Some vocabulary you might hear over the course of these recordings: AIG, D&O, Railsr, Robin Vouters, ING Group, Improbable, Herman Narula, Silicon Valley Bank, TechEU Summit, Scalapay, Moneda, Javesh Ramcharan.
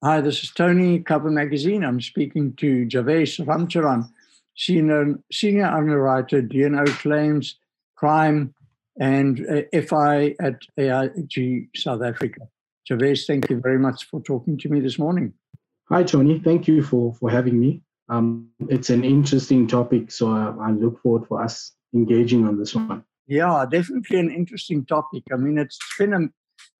Hi, this is Tony, Cover Magazine. I'm speaking to Javesh Ramcharan, Senior Underwriter, D&O Claims, Crime, and FI at AIG South Africa. Javesh, thank you very much for talking to me this morning. Hi, Tony. Thank you for having me. It's an interesting topic, so I look forward for us engaging on this one. Yeah, definitely an interesting topic. I mean, it's been a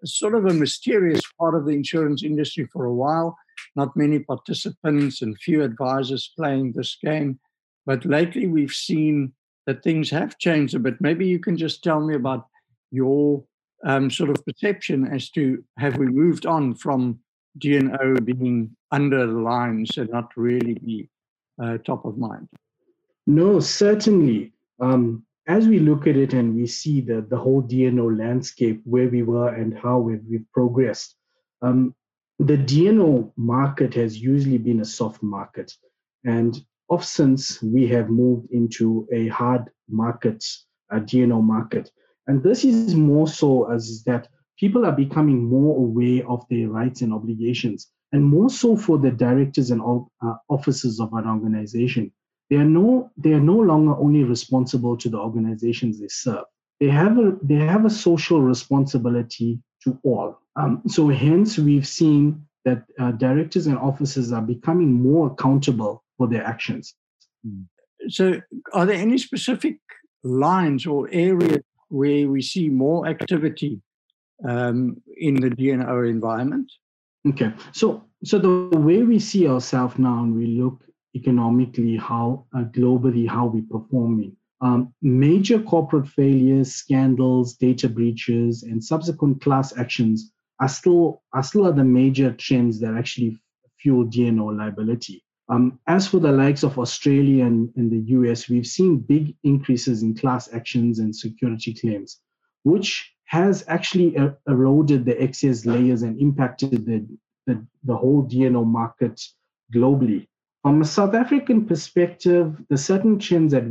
sort of a mysterious part of the insurance industry for a while. Not many participants and few advisors playing this game. But lately we've seen that things have changed a bit. Maybe you can just tell me about your sort of perception as to have we moved on from D&O being under the lines and not really be top of mind? No, certainly. As we look at it and we see the whole D&O landscape, where we were and how we've progressed, the D&O market has usually been a soft market. And of since, we have moved into a hard market, a D&O market. And this is more so as that people are becoming more aware of their rights and obligations, and more so for the directors and officers of an organization. They are no longer only responsible to the organizations they serve. They have a social responsibility to all. So hence, we've seen that directors and officers are becoming more accountable for their actions. So are there any specific lines or areas where we see more activity in the D&O environment? Okay. So the way we see ourselves now, and we look economically, how globally, how we're performing. Major corporate failures, scandals, data breaches, and subsequent class actions are still the major trends that actually fuel D&O liability. As for the likes of Australia and the US, we've seen big increases in class actions and security claims, which has actually eroded the excess layers and impacted the whole D&O market globally. From a South African perspective, the certain trends that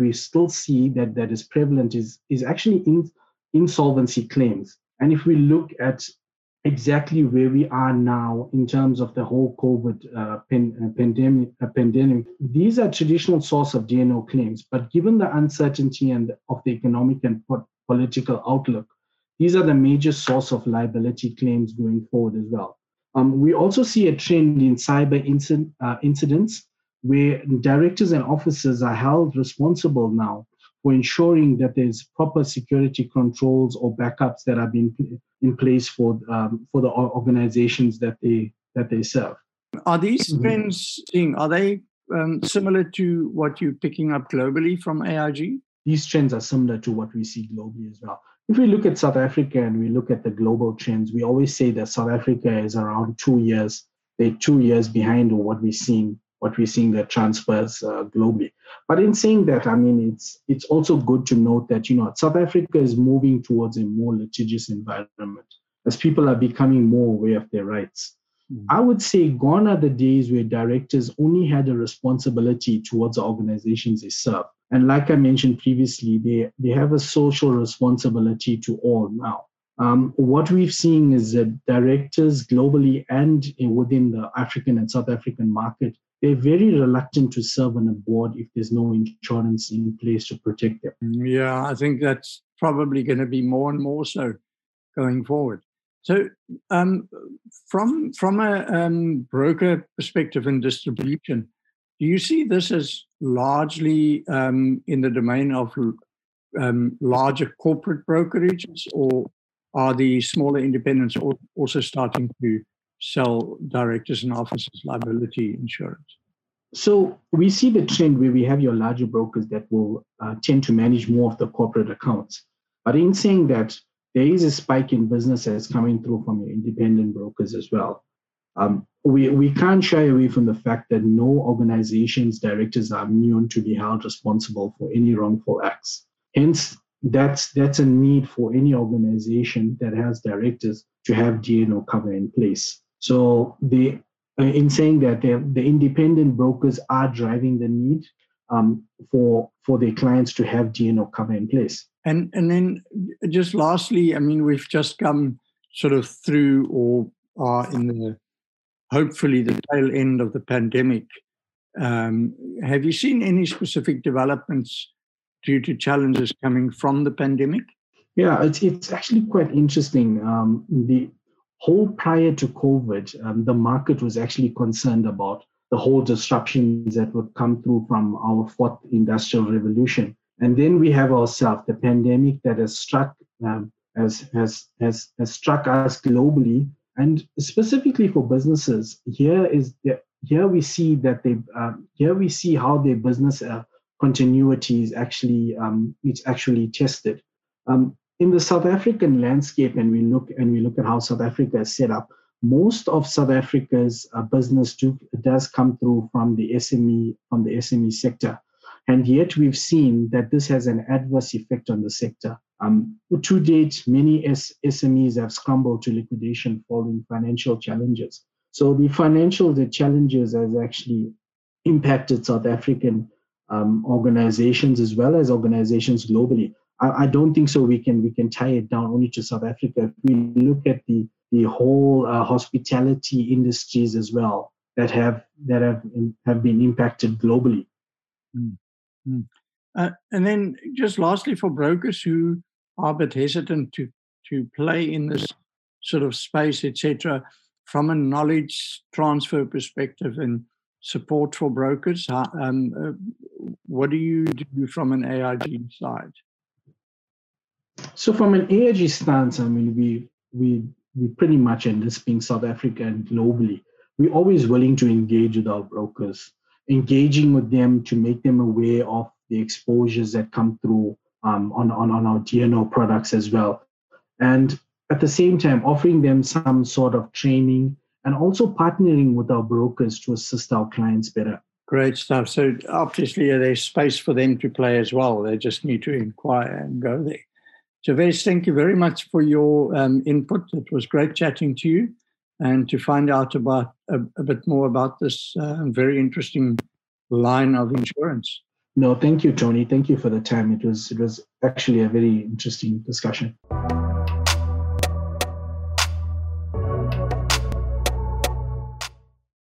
we still see that is prevalent is actually insolvency claims. And if we look at exactly where we are now in terms of the whole COVID pandemic, these are traditional source of D&O claims. But given the uncertainty of the economic and political outlook, these are the major source of liability claims going forward as well. We also see a trend in cyber incidents where directors and officers are held responsible now for ensuring that there's proper security controls or backups that have been in place for the organizations that they serve. Are these trends, are they similar to what you're picking up globally from AIG? These trends are similar to what we see globally as well. If we look at South Africa and we look at the global trends, we always say that South Africa is around 2 years. They're 2 years behind what we're seeing that transfers globally. But in saying that, I mean, it's also good to note that, you know, South Africa is moving towards a more litigious environment as people are becoming more aware of their rights. I would say gone are the days where directors only had a responsibility towards the organizations they serve. And like I mentioned previously, they have a social responsibility to all now. What we've seen is that directors globally and within the African and South African market, they're very reluctant to serve on a board if there's no insurance in place to protect them. Yeah, I think that's probably going to be more and more so going forward. So from a broker perspective and distribution, do you see this as largely in the domain of larger corporate brokerages, or are the smaller independents also starting to sell directors and officers liability insurance? So we see the trend where we have your larger brokers that will tend to manage more of the corporate accounts. But in saying that, there is a spike in business that's coming through from your independent brokers as well. We can't shy away from the fact that no organization's directors are immune to be held responsible for any wrongful acts. Hence, that's a need for any organization that has directors to have D&O cover in place. So in saying that, the independent brokers are driving the need for their clients to have D&O cover in place. And then just lastly, I mean, we've just come sort of through or are in the hopefully the tail end of the pandemic. Have you seen any specific developments due to challenges coming from the pandemic? Yeah, it's actually quite interesting. The whole prior to COVID, the market was actually concerned about the whole disruptions that would come through from our fourth industrial revolution. And then we have ourselves the pandemic that has struck struck us globally, and specifically for businesses. Here we see how their business continuity is actually tested. In the South African landscape, and we look at how South Africa is set up, most of South Africa's business does come through from the SME sector. And yet we've seen that this has an adverse effect on the sector. To date, many SMEs have scrambled to liquidation following financial challenges. So the financial challenges has actually impacted South African organizations as well as organizations globally. I don't think so we can tie it down only to South Africa. If we look at the whole hospitality industries as well that have been impacted globally. Mm. Mm. And then just lastly, for brokers who are a bit hesitant to play in this sort of space, etc., from a knowledge transfer perspective and support for brokers, what do you do from an AIG side? So from an AIG stance, I mean, we pretty much, and this being South Africa and globally, we're always willing to engage with our brokers, engaging with them to make them aware of the exposures that come through on our D&O products as well. And at the same time, offering them some sort of training and also partnering with our brokers to assist our clients better. Great stuff. So obviously, there's space for them to play as well. They just need to inquire and go there. Javesh, thank you very much for your input. It was great chatting to you and to find out about a bit more about this very interesting line of insurance. No, thank you, Tony. Thank you for the time. It was actually a very interesting discussion.